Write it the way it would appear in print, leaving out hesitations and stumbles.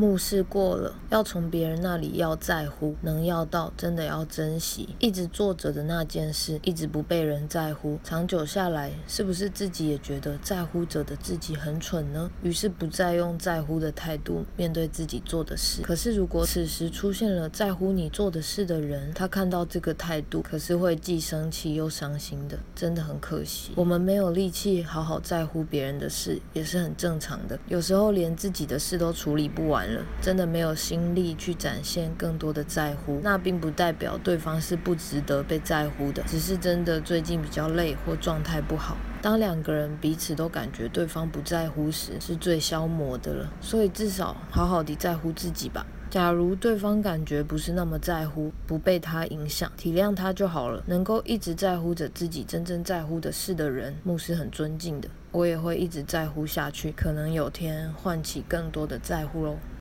目视过了，要从别人那里要在乎，能要到真的要珍惜，一直做着的那件事一直不被人在乎，长久下来是不是自己也觉得在乎者的自己很蠢呢？于是不再用在乎的态度面对自己做的事。可是如果此时出现了在乎你做的事的人，他看到这个态度可是会既生气又伤心的，真的很可惜。我们没有力气好好在乎别人的事也是很正常的，有时候连自己的事都处理不完了，真的没有心力去展现更多的在乎，那并不代表对方是不值得被在乎的，只是真的最近比较累或状态不好。当两个人彼此都感觉对方不在乎时，是最消磨的了，所以至少好好地在乎自己吧。假如对方感觉不是那么在乎，不被他影响，体谅他就好了。能够一直在乎着自己真正在乎的事的人，牧师很尊敬的，我也会一直在乎下去，可能有天唤起更多的在乎咯。